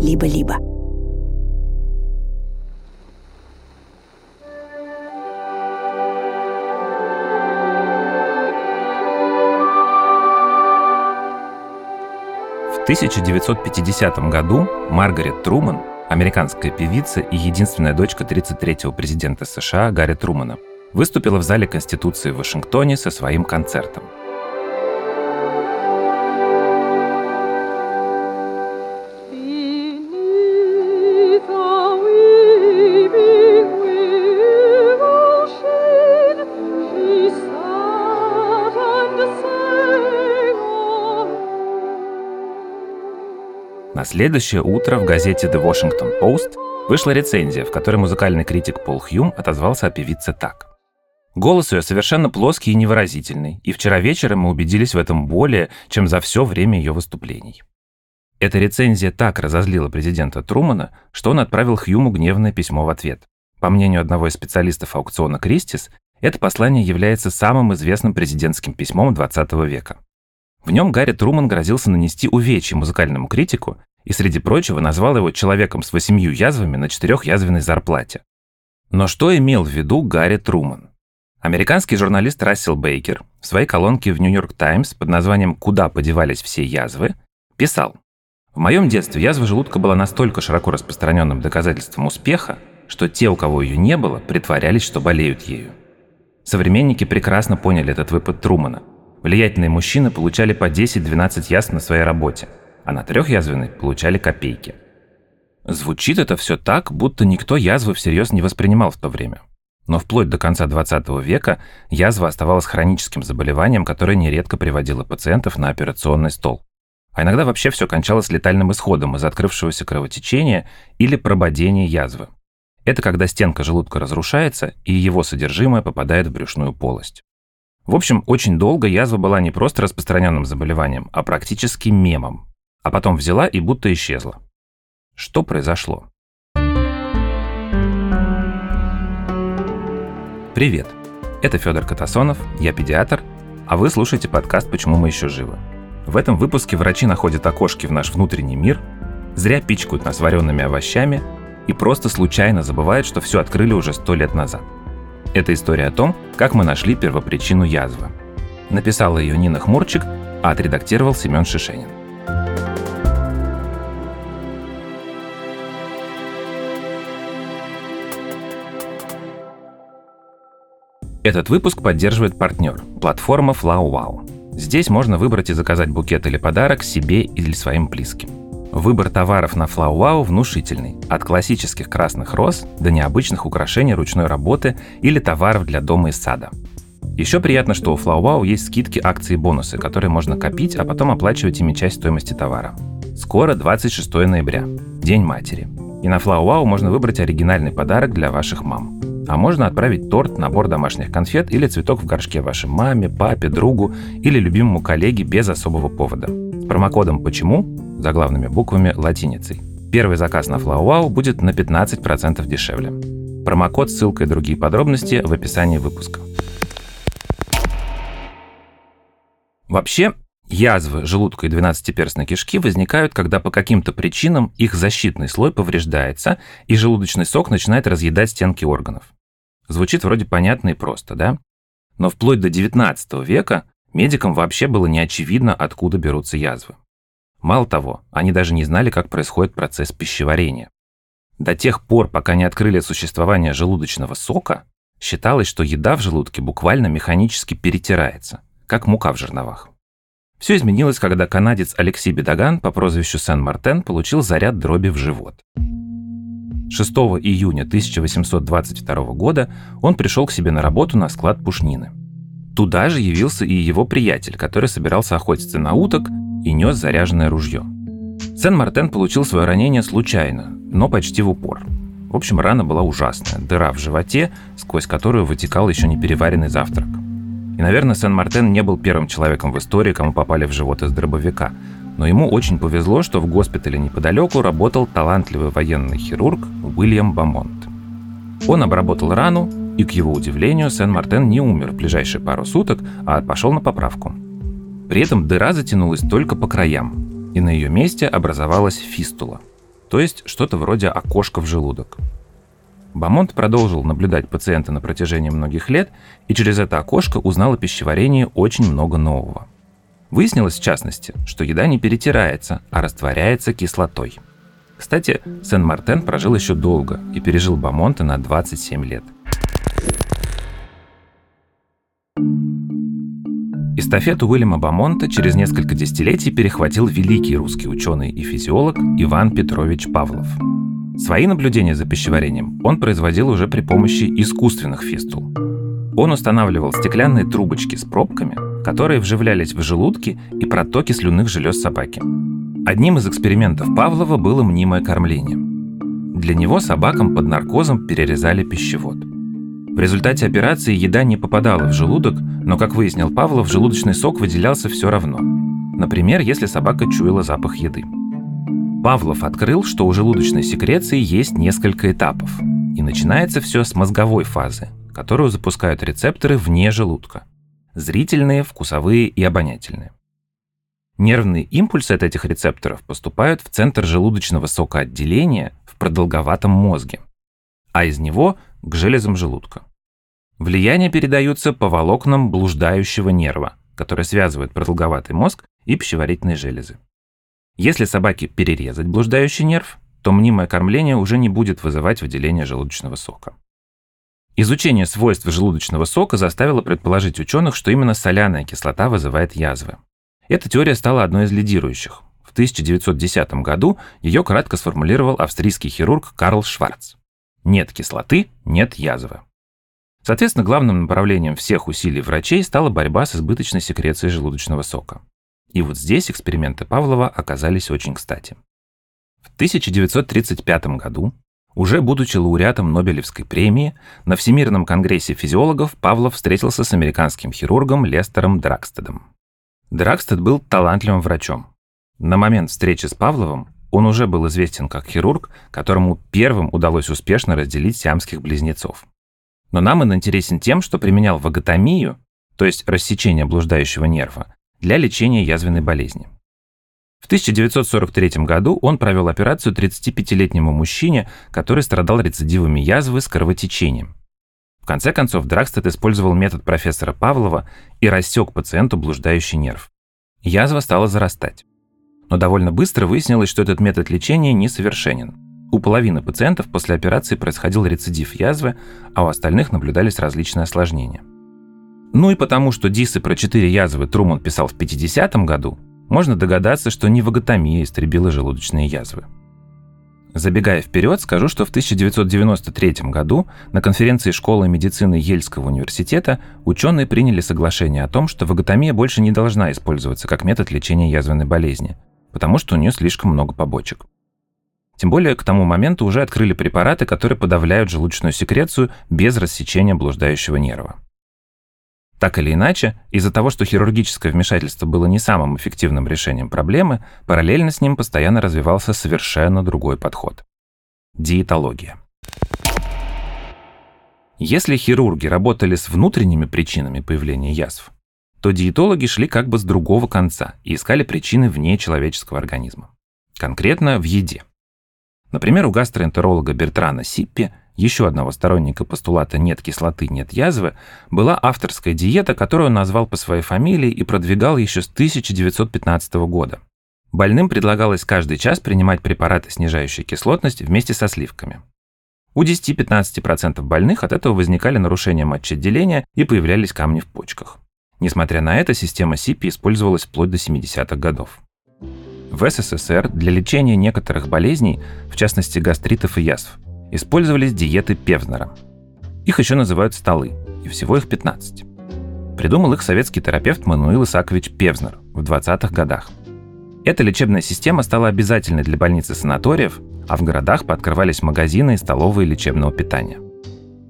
«Либо-либо». В 1950 году Маргарет Трумэн, американская певица и единственная дочка 33-го президента США Гарри Трумэна, выступила в зале Конституции в Вашингтоне со своим концертом. На следующее утро в газете The Washington Post вышла рецензия, в которой музыкальный критик Пол Хьюм отозвался о певице так. «Голос ее совершенно плоский и невыразительный, и вчера вечером мы убедились в этом более, чем за все время ее выступлений». Эта рецензия так разозлила президента Трумэна, что он отправил Хьюму гневное письмо в ответ. По мнению одного из специалистов аукциона Кристис, это послание является самым известным президентским письмом XX века. В нем Гарри Трумэн грозился нанести увечья музыкальному критику и, среди прочего, назвал его человеком с 8 язвами на 4-язвенной зарплате. Но что имел в виду Гарри Трумэн? Американский журналист Рассел Бейкер в своей колонке в New York Times под названием «Куда подевались все язвы» писал: «В моем детстве язва желудка была настолько широко распространенным доказательством успеха, что те, у кого ее не было, притворялись, что болеют ею». Современники прекрасно поняли этот выпад Трумэна. Влиятельные мужчины получали по 10-12 язв на своей работе, а на 3-язвенной получали копейки. Звучит это все так, будто никто язвы всерьез не воспринимал в то время. Но вплоть до конца XX века язва оставалась хроническим заболеванием, которое нередко приводило пациентов на операционный стол. А иногда вообще все кончалось летальным исходом из-за открывшегося кровотечения или прободения язвы. Это когда стенка желудка разрушается, и его содержимое попадает в брюшную полость. В общем, очень долго язва была не просто распространенным заболеванием, а практически мемом. А потом взяла и будто исчезла. Что произошло? Привет, это Федор Катасонов, я педиатр, а вы слушаете подкаст «Почему мы еще живы». В этом выпуске врачи находят окошки в наш внутренний мир, зря пичкают нас вареными овощами и просто случайно забывают, что все открыли уже 100 лет назад. Это история о том, как мы нашли первопричину язвы. Написала ее Нина Хмурчик, а отредактировал Семён Шишенин. Этот выпуск поддерживает партнер – платформа Flowwow. Здесь можно выбрать и заказать букет или подарок себе или своим близким. Выбор товаров на Flowwow внушительный – от классических красных роз до необычных украшений ручной работы или товаров для дома и сада. Еще приятно, что у Flowwow есть скидки, акции и бонусы, которые можно копить, а потом оплачивать ими часть стоимости товара. Скоро 26 ноября – День матери. И на Flowwow можно выбрать оригинальный подарок для ваших мам. А можно отправить торт, набор домашних конфет или цветок в горшке вашей маме, папе, другу или любимому коллеге без особого повода. С промокодом «Почему» заглавными буквами латиницей. Первый заказ на Flowwow будет на 15% дешевле. Промокод, ссылка и другие подробности в описании выпуска. Вообще, язвы желудка и двенадцатиперстной кишки возникают, когда по каким-то причинам их защитный слой повреждается, и желудочный сок начинает разъедать стенки органов. Звучит вроде понятно и просто, да? Но вплоть до XIX века медикам вообще было неочевидно, откуда берутся язвы. Мало того, они даже не знали, как происходит процесс пищеварения. До тех пор, пока не открыли существование желудочного сока, считалось, что еда в желудке буквально механически перетирается, как мука в жерновах. Все изменилось, когда канадец Алексей Бедаган по прозвищу Сен-Мартен получил заряд дроби в живот. 6 июня 1822 года он пришел к себе на работу на склад пушнины. Туда же явился и его приятель, который собирался охотиться на уток и нес заряженное ружье. Сен-Мартен получил свое ранение случайно, но почти в упор. В общем, рана была ужасная, дыра в животе, сквозь которую вытекал еще не переваренный завтрак. И, наверное, Сен-Мартен не был первым человеком в истории, кому попали в живот из дробовика. Но ему очень повезло, что в госпитале неподалеку работал талантливый военный хирург Уильям Бомонт. Он обработал рану, и, к его удивлению, Сен-Мартен не умер в ближайшие пару суток, а пошел на поправку. При этом дыра затянулась только по краям, и на ее месте образовалась фистула. то есть что-то вроде окошка в желудок. Бомонт продолжил наблюдать пациента на протяжении многих лет и через это окошко узнал о пищеварении очень много нового. Выяснилось, в частности, что еда не перетирается, а растворяется кислотой. Кстати, Сен-Мартен прожил еще долго и пережил Бомонта на 27 лет. Эстафету Уильяма Бомонта через несколько десятилетий перехватил великий русский ученый и физиолог Иван Петрович Павлов. Свои наблюдения за пищеварением он производил уже при помощи искусственных фистул. Он устанавливал стеклянные трубочки с пробками, которые вживлялись в желудки и протоки слюнных желез собаки. Одним из экспериментов Павлова было мнимое кормление. Для него собакам под наркозом перерезали пищевод. В результате операции еда не попадала в желудок, но, как выяснил Павлов, желудочный сок выделялся все равно. Например, если собака чуяла запах еды. Павлов открыл, что у желудочной секреции есть несколько этапов, и начинается все с мозговой фазы, которую запускают рецепторы вне желудка – зрительные, вкусовые и обонятельные. Нервные импульсы от этих рецепторов поступают в центр желудочного сокоотделения в продолговатом мозге, а из него – к железам желудка. Влияния передаются по волокнам блуждающего нерва, который связывает продолговатый мозг и пищеварительные железы. Если собаке перерезать блуждающий нерв, то мнимое кормление уже не будет вызывать выделение желудочного сока. Изучение свойств желудочного сока заставило предположить ученых, что именно соляная кислота вызывает язвы. Эта теория стала одной из лидирующих. В 1910 году ее кратко сформулировал австрийский хирург Карл Шварц. Нет кислоты – нет язвы. Соответственно, главным направлением всех усилий врачей стала борьба с избыточной секрецией желудочного сока. И вот здесь эксперименты Павлова оказались очень кстати. В 1935 году, уже будучи лауреатом Нобелевской премии, на Всемирном конгрессе физиологов Павлов встретился с американским хирургом Лестером Дракстедом. Дракстед был талантливым врачом. На момент встречи с Павловым он уже был известен как хирург, которому первым удалось успешно разделить сиамских близнецов. Но нам он интересен тем, что применял ваготомию, то есть рассечение блуждающего нерва, для лечения язвенной болезни. В 1943 году он провел операцию 35-летнему мужчине, который страдал рецидивами язвы с кровотечением. В конце концов, Дракстед использовал метод профессора Павлова и рассек пациенту блуждающий нерв. Язва стала зарастать. Но довольно быстро выяснилось, что этот метод лечения несовершенен. У половины пациентов после операции происходил рецидив язвы, а у остальных наблюдались различные осложнения. Ну и потому, что дисы про 4 язвы Трумэн писал в 50 году, можно догадаться, что не ваготомия истребила желудочные язвы. Забегая вперед, скажу, что в 1993 году на конференции Школы медицины Ельского университета ученые приняли соглашение о том, что ваготомия больше не должна использоваться как метод лечения язвенной болезни, потому что у нее слишком много побочек. Тем более, к тому моменту уже открыли препараты, которые подавляют желудочную секрецию без рассечения блуждающего нерва. Так или иначе, из-за того, что хирургическое вмешательство было не самым эффективным решением проблемы, параллельно с ним постоянно развивался совершенно другой подход – диетология. Если хирурги работали с внутренними причинами появления язв, то диетологи шли как бы с другого конца и искали причины вне человеческого организма, конкретно в еде. Например, у гастроэнтеролога Бертрана Сиппи, еще одного сторонника постулата «нет кислоты, нет язвы», была авторская диета, которую он назвал по своей фамилии и продвигал еще с 1915 года. Больным предлагалось каждый час принимать препараты, снижающие кислотность, вместе со сливками. У 10-15% больных от этого возникали нарушения мочеотделения и появлялись камни в почках. Несмотря на это, система Сиппи использовалась вплоть до 70-х годов. В СССР для лечения некоторых болезней, в частности гастритов и язв, использовались диеты Певзнера. Их еще называют столы, и всего их 15. Придумал их советский терапевт Мануил Исаакович Певзнер в 20-х годах. Эта лечебная система стала обязательной для больниц и санаториев, а в городах пооткрывались магазины и столовые лечебного питания.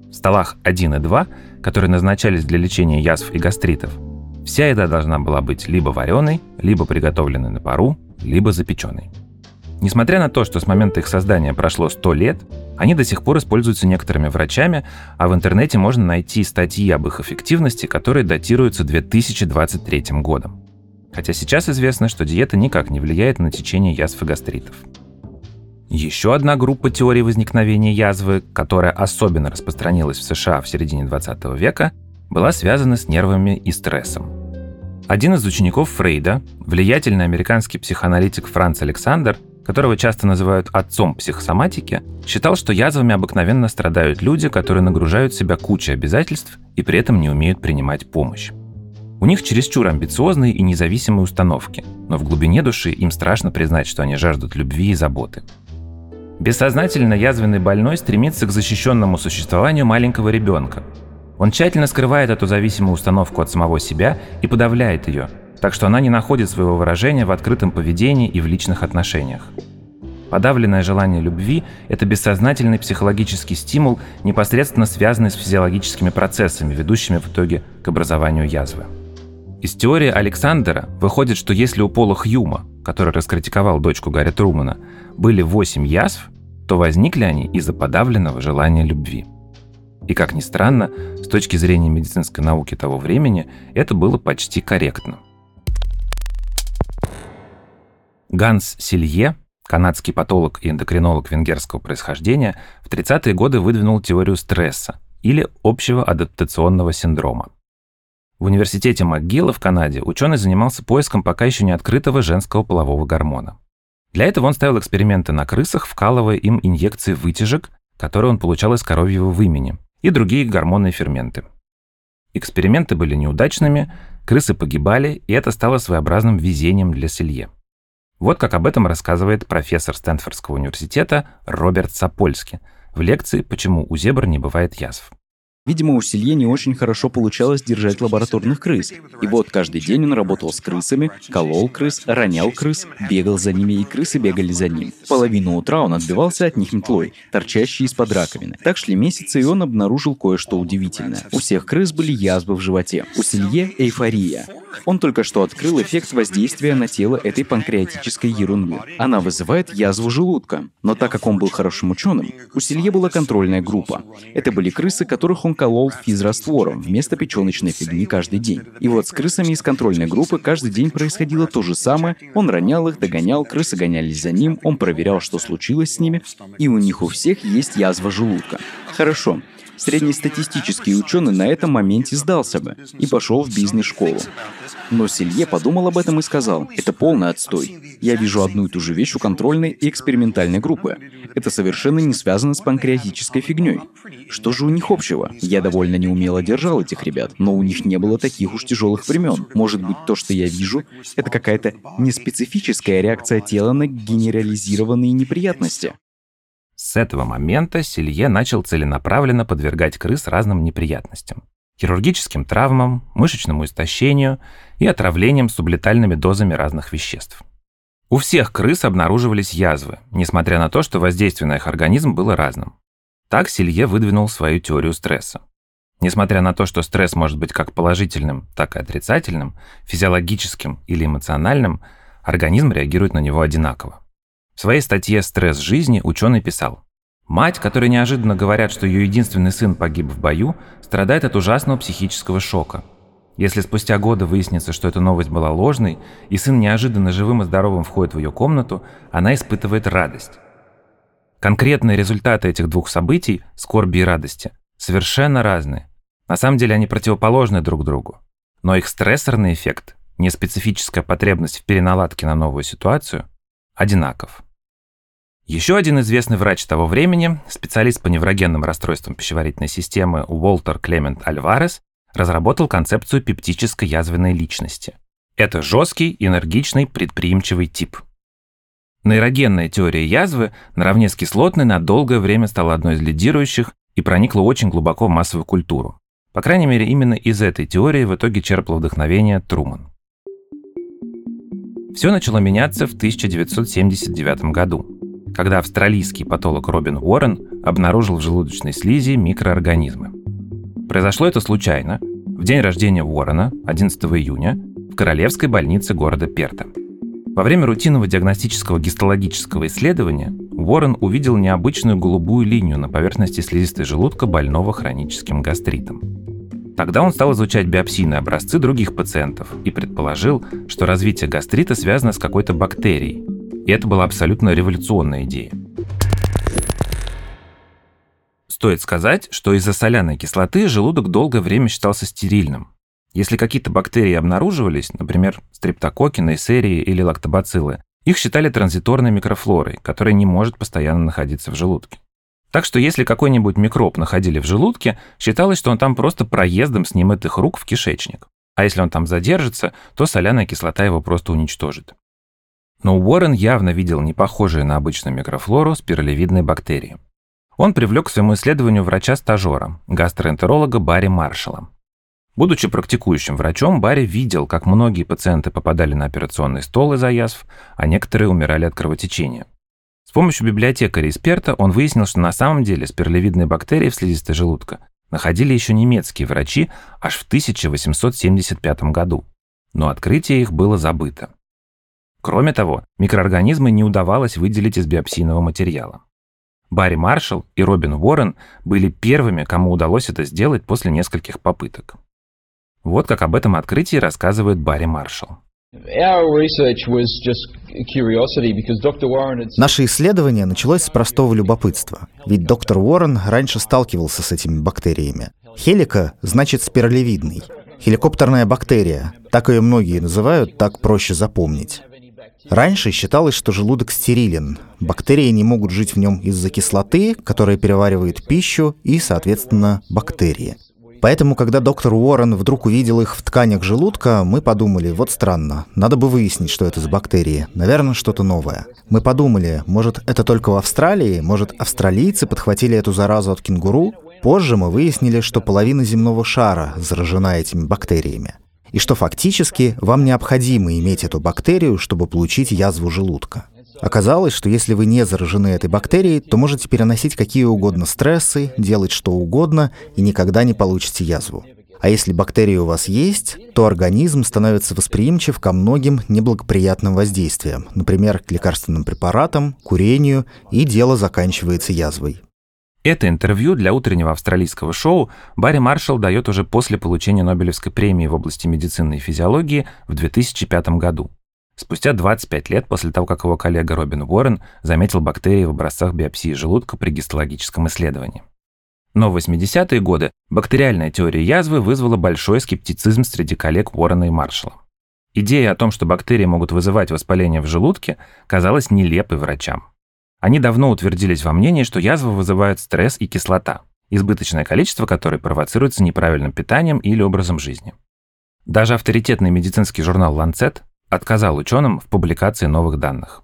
В столах 1 и 2, которые назначались для лечения язв и гастритов, вся еда должна была быть либо вареной, либо приготовленной на пару, либо запеченной. Несмотря на то, что с момента их создания прошло 100 лет, они до сих пор используются некоторыми врачами, а в интернете можно найти статьи об их эффективности, которые датируются 2023 годом. Хотя сейчас известно, что диета никак не влияет на течение язв и гастритов. Еще одна группа теорий возникновения язвы, которая особенно распространилась в США в середине 20 века, была связана с нервами и стрессом. Один из учеников Фрейда, влиятельный американский психоаналитик Франц Александр, которого часто называют отцом психосоматики, считал, что язвами обыкновенно страдают люди, которые нагружают себя кучей обязательств и при этом не умеют принимать помощь. У них чересчур амбициозные и независимые установки, но в глубине души им страшно признать, что они жаждут любви и заботы. Бессознательно язвенный больной стремится к защищенному существованию маленького ребенка. Он тщательно скрывает эту зависимую установку от самого себя и подавляет ее, так что она не находит своего выражения в открытом поведении и в личных отношениях. Подавленное желание любви – это бессознательный психологический стимул, непосредственно связанный с физиологическими процессами, ведущими в итоге к образованию язвы. Из теории Александра выходит, что если у Пола Хьюма, который раскритиковал дочку Гарри Трумэна, были 8 язв, то возникли они из-за подавленного желания любви. И, как ни странно, с точки зрения медицинской науки того времени это было почти корректно. Ганс Селье, канадский патолог и эндокринолог венгерского происхождения, в 30-е годы выдвинул теорию стресса или общего адаптационного синдрома. В университете МакГилла в Канаде ученый занимался поиском пока еще не открытого женского полового гормона. Для этого он ставил эксперименты на крысах, вкалывая им инъекции вытяжек, которые он получал из коровьего вымени, и другие гормонные ферменты. Эксперименты были неудачными, крысы погибали, и это стало своеобразным везением для Селье. Вот как об этом рассказывает профессор Стэнфордского университета Роберт Сапольский в лекции «Почему у зебр не бывает язв». Видимо, у Селье не очень хорошо получалось держать лабораторных крыс. И вот каждый день он работал с крысами, колол крыс, ронял крыс, бегал за ними, и крысы бегали за ним. В половину утра он отбивался от них метлой, торчащей из-под раковины. Так шли месяцы, и он обнаружил кое-что удивительное. У всех крыс были язвы в животе. У Селье – эйфория. Он только что открыл эффект воздействия на тело этой панкреатической ерунды. Она вызывает язву желудка. Но так как он был хорошим ученым, у Селье была контрольная группа. Это были крысы, которых он колол физраствором вместо печеночной фигни каждый день. И вот с крысами из контрольной группы каждый день происходило то же самое. Он ронял их, догонял, крысы гонялись за ним, он проверял, что случилось с ними, и у них у всех есть язва желудка. Хорошо. Среднестатистический ученый на этом моменте сдался бы и пошел в бизнес-школу. Но Селье подумал об этом и сказал: «Это полный отстой. Я вижу одну и ту же вещь у контрольной и экспериментальной группы. Это совершенно не связано с панкреатической фигней. Что же у них общего? Я довольно неумело держал этих ребят, но у них не было таких уж тяжелых времен. Может быть, то, что я вижу, это какая-то неспецифическая реакция тела на генерализированные неприятности». С этого момента Селье начал целенаправленно подвергать крыс разным неприятностям: хирургическим травмам, мышечному истощению и отравлениям сублетальными дозами разных веществ. У всех крыс обнаруживались язвы, несмотря на то, что воздействие на их организм было разным. Так Селье выдвинул свою теорию стресса. Несмотря на то, что стресс может быть как положительным, так и отрицательным, физиологическим или эмоциональным, организм реагирует на него одинаково. В своей статье «Стресс жизни» ученый писал: «Мать, которой неожиданно говорят, что ее единственный сын погиб в бою, страдает от ужасного психического шока. Если спустя годы выяснится, что эта новость была ложной, и сын неожиданно живым и здоровым входит в ее комнату, она испытывает радость. Конкретные результаты этих двух событий, скорби и радости, совершенно разные. На самом деле они противоположны друг другу. Но их стрессорный эффект, неспецифическая потребность в переналадке на новую ситуацию, одинаков». Еще один известный врач того времени, специалист по неврогенным расстройствам пищеварительной системы Уолтер Клемент Альварес, разработал концепцию пептической язвенной личности. Это жесткий, энергичный, предприимчивый тип. Нейрогенная теория язвы наравне с кислотной на долгое время стала одной из лидирующих и проникла очень глубоко в массовую культуру. По крайней мере, именно из этой теории в итоге черпал вдохновение Трумэн. Все начало меняться в 1979 году, когда австралийский патолог Робин Уоррен обнаружил в желудочной слизи микроорганизмы. Произошло это случайно, в день рождения Уоррена, 11 июня, в Королевской больнице города Перта. Во время рутинного диагностического гистологического исследования Уоррен увидел необычную голубую линию на поверхности слизистой желудка больного хроническим гастритом. Тогда он стал изучать биопсийные образцы других пациентов и предположил, что развитие гастрита связано с какой-то бактерией. И это была абсолютно революционная идея. Стоит сказать, что из-за соляной кислоты желудок долгое время считался стерильным. Если какие-то бактерии обнаруживались, например, стрептококки, нейсерии или лактобациллы, их считали транзиторной микрофлорой, которая не может постоянно находиться в желудке. Так что если какой-нибудь микроб находили в желудке, считалось, что он там просто проездом с немытых рук в кишечник. А если он там задержится, то соляная кислота его просто уничтожит. Но Уоррен явно видел непохожие на обычную микрофлору спиралевидные бактерии. Он привлек к своему исследованию врача-стажера, гастроэнтеролога Барри Маршалла. Будучи практикующим врачом, Барри видел, как многие пациенты попадали на операционный стол из-за язв, а некоторые умирали от кровотечения. С помощью библиотекаря-эксперта он выяснил, что на самом деле спиралевидные бактерии в слизистой желудка находили еще немецкие врачи аж в 1875 году, но открытие их было забыто. Кроме того, микроорганизмы не удавалось выделить из биопсийного материала. Барри Маршалл и Робин Уоррен были первыми, кому удалось это сделать после нескольких попыток. Вот как об этом открытии рассказывает Барри Маршалл. Наше исследование началось с простого любопытства, ведь доктор Уоррен раньше сталкивался с этими бактериями. Хелика значит спиралевидный. Хеликоптерная бактерия, так ее многие называют, так проще запомнить. Раньше считалось, что желудок стерилен, бактерии не могут жить в нем из-за кислоты, которая переваривает пищу и, соответственно, бактерии. Поэтому, когда доктор Уоррен вдруг увидел их в тканях желудка, мы подумали, вот странно, надо бы выяснить, что это за бактерии, наверное, что-то новое. Мы подумали, может, это только в Австралии, может, австралийцы подхватили эту заразу от кенгуру. Позже мы выяснили, что половина земного шара заражена этими бактериями. И что фактически вам необходимо иметь эту бактерию, чтобы получить язву желудка. Оказалось, что если вы не заражены этой бактерией, то можете переносить какие угодно стрессы, делать что угодно и никогда не получите язву. А если бактерии у вас есть, то организм становится восприимчив ко многим неблагоприятным воздействиям, например, к лекарственным препаратам, курению, и дело заканчивается язвой. Это интервью для утреннего австралийского шоу Барри Маршалл дает уже после получения Нобелевской премии в области медицины и физиологии в 2005 году. Спустя 25 лет после того, как его коллега Робин Уоррен заметил бактерии в образцах биопсии желудка при гистологическом исследовании. Но в 80-е годы бактериальная теория язвы вызвала большой скептицизм среди коллег Уоррена и Маршалла. Идея о том, что бактерии могут вызывать воспаление в желудке, казалась нелепой врачам. Они давно утвердились во мнении, что язвы вызывают стресс и кислота, избыточное количество которой провоцируется неправильным питанием или образом жизни. Даже авторитетный медицинский журнал «Ланцет» отказал ученым в публикации новых данных.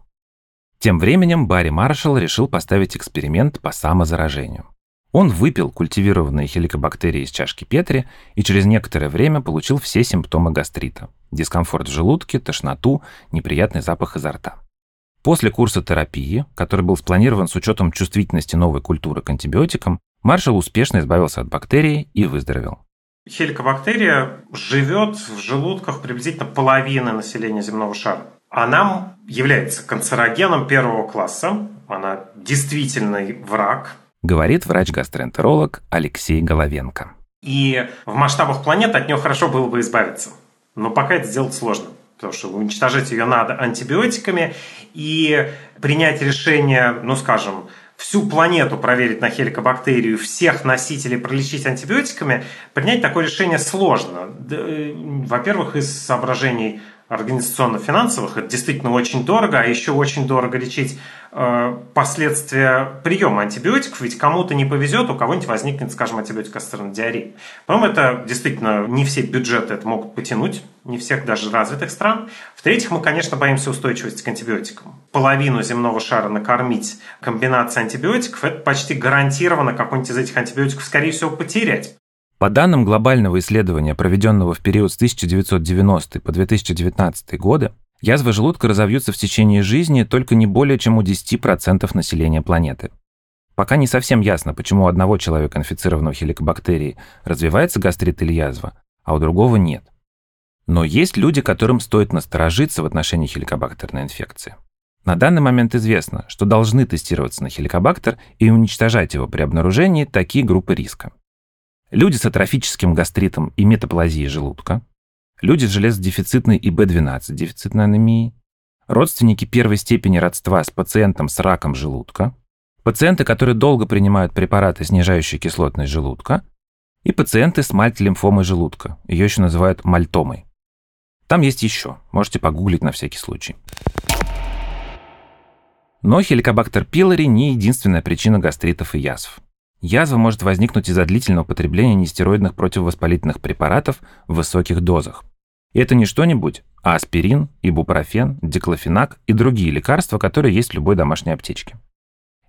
Тем временем Барри Маршалл решил поставить эксперимент по самозаражению. Он выпил культивированные хеликобактерии из чашки Петри и через некоторое время получил все симптомы гастрита – дискомфорт в желудке, тошноту, неприятный запах изо рта. После курса терапии, который был спланирован с учетом чувствительности новой культуры к антибиотикам, Маршалл успешно избавился от бактерии и выздоровел. Хеликобактерия живет в желудках приблизительно половины населения земного шара. Она является канцерогеном первого класса. Она действительный враг, говорит врач-гастроэнтеролог Алексей Головенко. И в масштабах планеты от нее хорошо было бы избавиться. Но пока это сделать сложно, потому что уничтожить ее надо антибиотиками. И принять решение, скажем, всю планету проверить на хеликобактерию, всех носителей пролечить антибиотиками, принять такое решение сложно. Во-первых, из соображений организационно-финансовых, это действительно очень дорого, а еще очень дорого лечить последствия приема антибиотиков, ведь кому-то не повезет, у кого-нибудь возникнет, скажем, антибиотикоассоциированная диарея. Потом это действительно не все бюджеты это могут потянуть, не всех даже развитых стран. В-третьих, мы, конечно, боимся устойчивости к антибиотикам. Половину земного шара накормить комбинацией антибиотиков, это почти гарантированно какой-нибудь из этих антибиотиков, скорее всего, потерять. По данным глобального исследования, проведенного в период с 1990 по 2019 годы, язвы желудка разовьются в течение жизни только не более чем у 10% населения планеты. Пока не совсем ясно, почему у одного человека, инфицированного хеликобактерией, развивается гастрит или язва, а у другого нет. Но есть люди, которым стоит насторожиться в отношении хеликобактерной инфекции. На данный момент известно, что должны тестироваться на хеликобактер и уничтожать его при обнаружении такие группы риска. Люди с атрофическим гастритом и метаплазией желудка, люди с железодефицитной и B12 дефицитной анемией, родственники первой степени родства с пациентом с раком желудка, пациенты, которые долго принимают препараты, снижающие кислотность желудка, и пациенты с мальт-лимфомой желудка, ее еще называют мальтомой. Там есть еще, можете погуглить на всякий случай. Но хеликобактер пилори не единственная причина гастритов и язв. Язва может возникнуть из-за длительного потребления нестероидных противовоспалительных препаратов в высоких дозах. И это не что-нибудь, а аспирин, ибупрофен, диклофенак и другие лекарства, которые есть в любой домашней аптечке.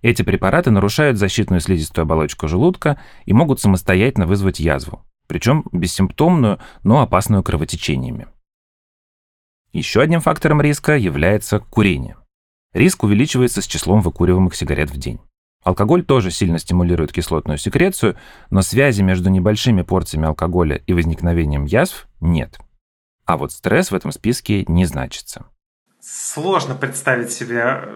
Эти препараты нарушают защитную слизистую оболочку желудка и могут самостоятельно вызвать язву, причем бессимптомную, но опасную кровотечениями. Еще одним фактором риска является курение. Риск увеличивается с числом выкуриваемых сигарет в день. Алкоголь тоже сильно стимулирует кислотную секрецию, но связи между небольшими порциями алкоголя и возникновением язв нет. А вот стресс в этом списке не значится. Сложно представить себе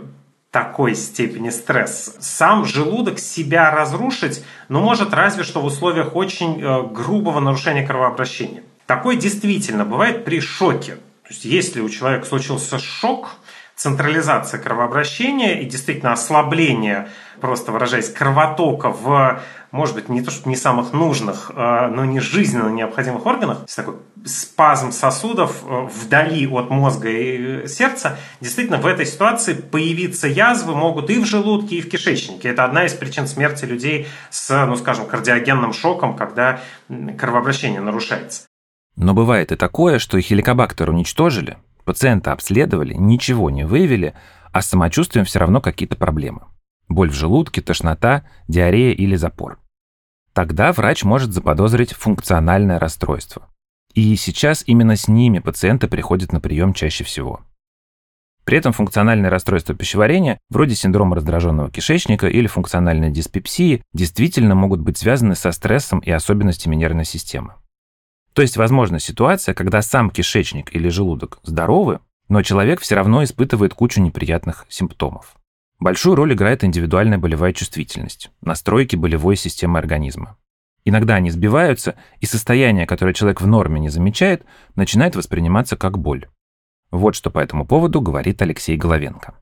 такой степени стресс. Сам желудок себя разрушить, но может разве что в условиях очень грубого нарушения кровообращения. Такое действительно бывает при шоке. То есть если у человека случился шок, централизация кровообращения и действительно ослабление, просто выражаясь, кровотока в, может быть, не то чтобы не самых нужных, но не жизненно необходимых органах, такой спазм сосудов вдали от мозга и сердца, действительно в этой ситуации появиться язвы могут и в желудке, и в кишечнике. Это одна из причин смерти людей с, ну скажем, кардиогенным шоком, когда кровообращение нарушается. Но бывает и такое, что хеликобактер уничтожили, пациента обследовали, ничего не выявили, а с самочувствием все равно какие-то проблемы. Боль в желудке, тошнота, диарея или запор. Тогда врач может заподозрить функциональное расстройство. И сейчас именно с ними пациенты приходят на прием чаще всего. При этом функциональное расстройство пищеварения, вроде синдрома раздраженного кишечника или функциональной диспепсии, действительно могут быть связаны со стрессом и особенностями нервной системы. То есть возможна ситуация, когда сам кишечник или желудок здоровы, но человек все равно испытывает кучу неприятных симптомов. Большую роль играет индивидуальная болевая чувствительность, настройки болевой системы организма. Иногда они сбиваются, и состояние, которое человек в норме не замечает, начинает восприниматься как боль. Вот что по этому поводу говорит Алексей Головенко.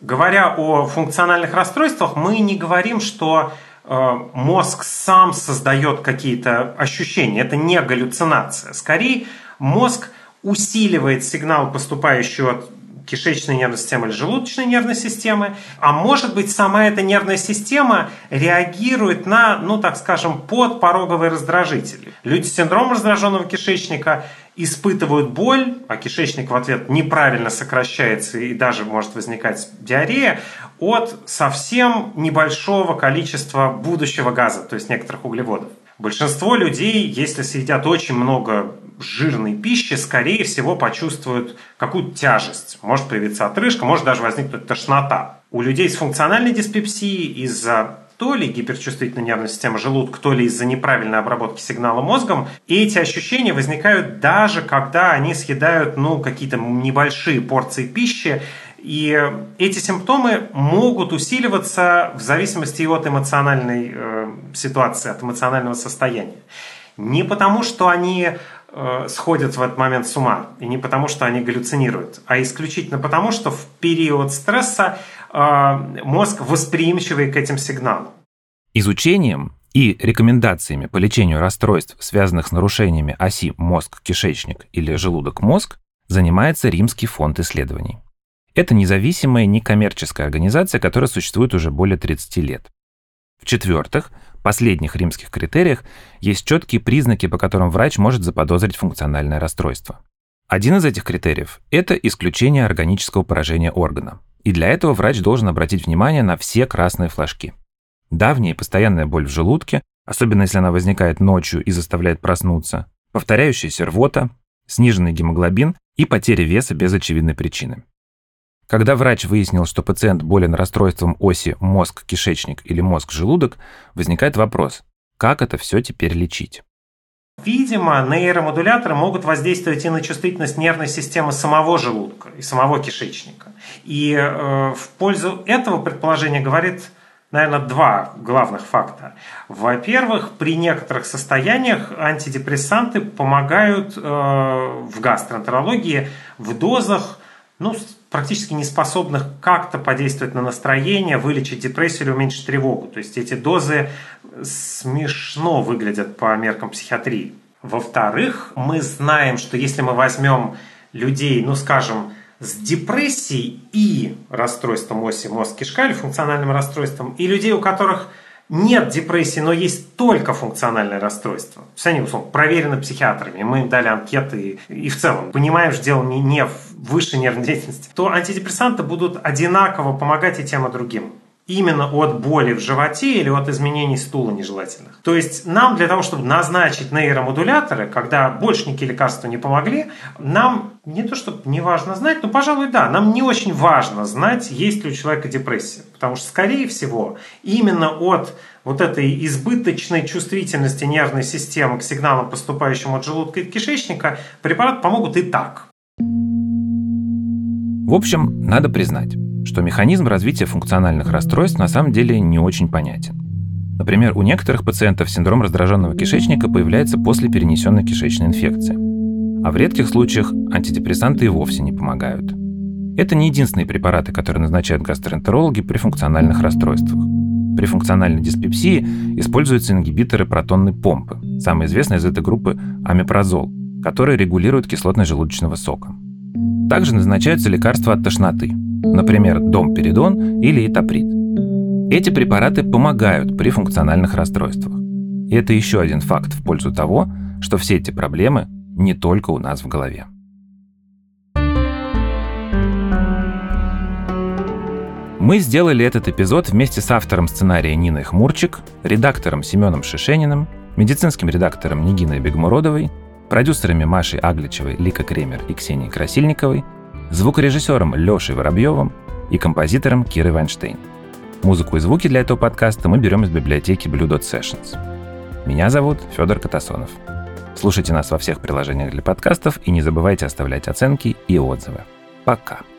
Говоря о функциональных расстройствах, мы не говорим, что мозг сам создает какие-то ощущения. Это не галлюцинация. Скорее, мозг усиливает сигнал, поступающий от кишечной нервной системы или желудочной нервной системы, а может быть, сама эта нервная система реагирует на, ну так скажем, подпороговые раздражители. Люди с синдромом раздраженного кишечника испытывают боль, а кишечник в ответ неправильно сокращается и даже может возникать диарея от совсем небольшого количества будущего газа, то есть некоторых углеводов. Большинство людей, если съедят очень много жирной пищи, скорее всего, почувствуют какую-то тяжесть. Может появиться отрыжка, может даже возникнуть тошнота. У людей с функциональной диспепсией из-за то ли гиперчувствительной нервной системы желудка, то ли из-за неправильной обработки сигнала мозгом, эти ощущения возникают даже когда они съедают, какие-то небольшие порции пищи. И эти симптомы могут усиливаться в зависимости от эмоциональной ситуации, от эмоционального состояния. Не потому, что они сходят в этот момент с ума, и не потому, что они галлюцинируют, а исключительно потому, что в период стресса мозг восприимчивый к этим сигналам. Изучением и рекомендациями по лечению расстройств, связанных с нарушениями оси мозг-кишечник или желудок-мозг, занимается Римский фонд исследований. Это независимая некоммерческая организация, которая существует уже более 30 лет. В-четвертых, в последних римских критериях есть четкие признаки, по которым врач может заподозрить функциональное расстройство. Один из этих критериев – это исключение органического поражения органа. И для этого врач должен обратить внимание на все красные флажки. Давняя и постоянная боль в желудке, особенно если она возникает ночью и заставляет проснуться, повторяющаяся рвота, сниженный гемоглобин и потеря веса без очевидной причины. Когда врач выяснил, что пациент болен расстройством оси мозг-кишечник или мозг-желудок, возникает вопрос, как это все теперь лечить? Видимо, нейромодуляторы могут воздействовать и на чувствительность нервной системы самого желудка и самого кишечника. И в пользу этого предположения говорит, наверное, два главных факта. Во-первых, при некоторых состояниях антидепрессанты помогают в гастроэнтерологии в дозах, практически не способных как-то подействовать на настроение, вылечить депрессию или уменьшить тревогу. То есть эти дозы смешно выглядят по меркам психиатрии. Во-вторых, мы знаем, что если мы возьмем людей, ну скажем, с депрессией и расстройством оси мозг-кишка или функциональным расстройством, и людей, у которых нет депрессии, но есть только функциональное расстройство. Все они, условно, проверены психиатрами. Мы им дали анкеты и в целом понимаем, что дело не в высшей нервной деятельности. То антидепрессанты будут одинаково помогать и тем, и другим. Именно от боли в животе или от изменений стула нежелательных. То есть нам для того, чтобы назначить нейромодуляторы, когда больше никакие лекарства не помогли, нам не то чтобы не важно знать, но, пожалуй, да, нам не очень важно знать, есть ли у человека депрессия. Потому что, скорее всего, именно от вот этой избыточной чувствительности нервной системы к сигналам, поступающим от желудка и кишечника, препараты помогут и так. В общем, надо признать, что механизм развития функциональных расстройств на самом деле не очень понятен. Например, у некоторых пациентов синдром раздраженного кишечника появляется после перенесенной кишечной инфекции. А в редких случаях антидепрессанты и вовсе не помогают. Это не единственные препараты, которые назначают гастроэнтерологи при функциональных расстройствах. При функциональной диспепсии используются ингибиторы протонной помпы, самый известный из этой группы амипрозол, который регулирует кислотность желудочного сока. Также назначаются лекарства от тошноты, например, домперидон или этаприт. Эти препараты помогают при функциональных расстройствах. И это еще один факт в пользу того, что все эти проблемы не только у нас в голове. Мы сделали этот эпизод вместе с автором сценария Ниной Хмурчик, редактором Семеном Шишениным, медицинским редактором Нигиной Бегмуродовой, продюсерами Машей Агличевой, Лика Кремер и Ксенией Красильниковой, звукорежиссером Лёшей Воробьёвым и композитором Кирой Вайнштейн. Музыку и звуки для этого подкаста мы берем из библиотеки Blue Dot Sessions. Меня зовут Федор Катасонов. Слушайте нас во всех приложениях для подкастов и не забывайте оставлять оценки и отзывы. Пока!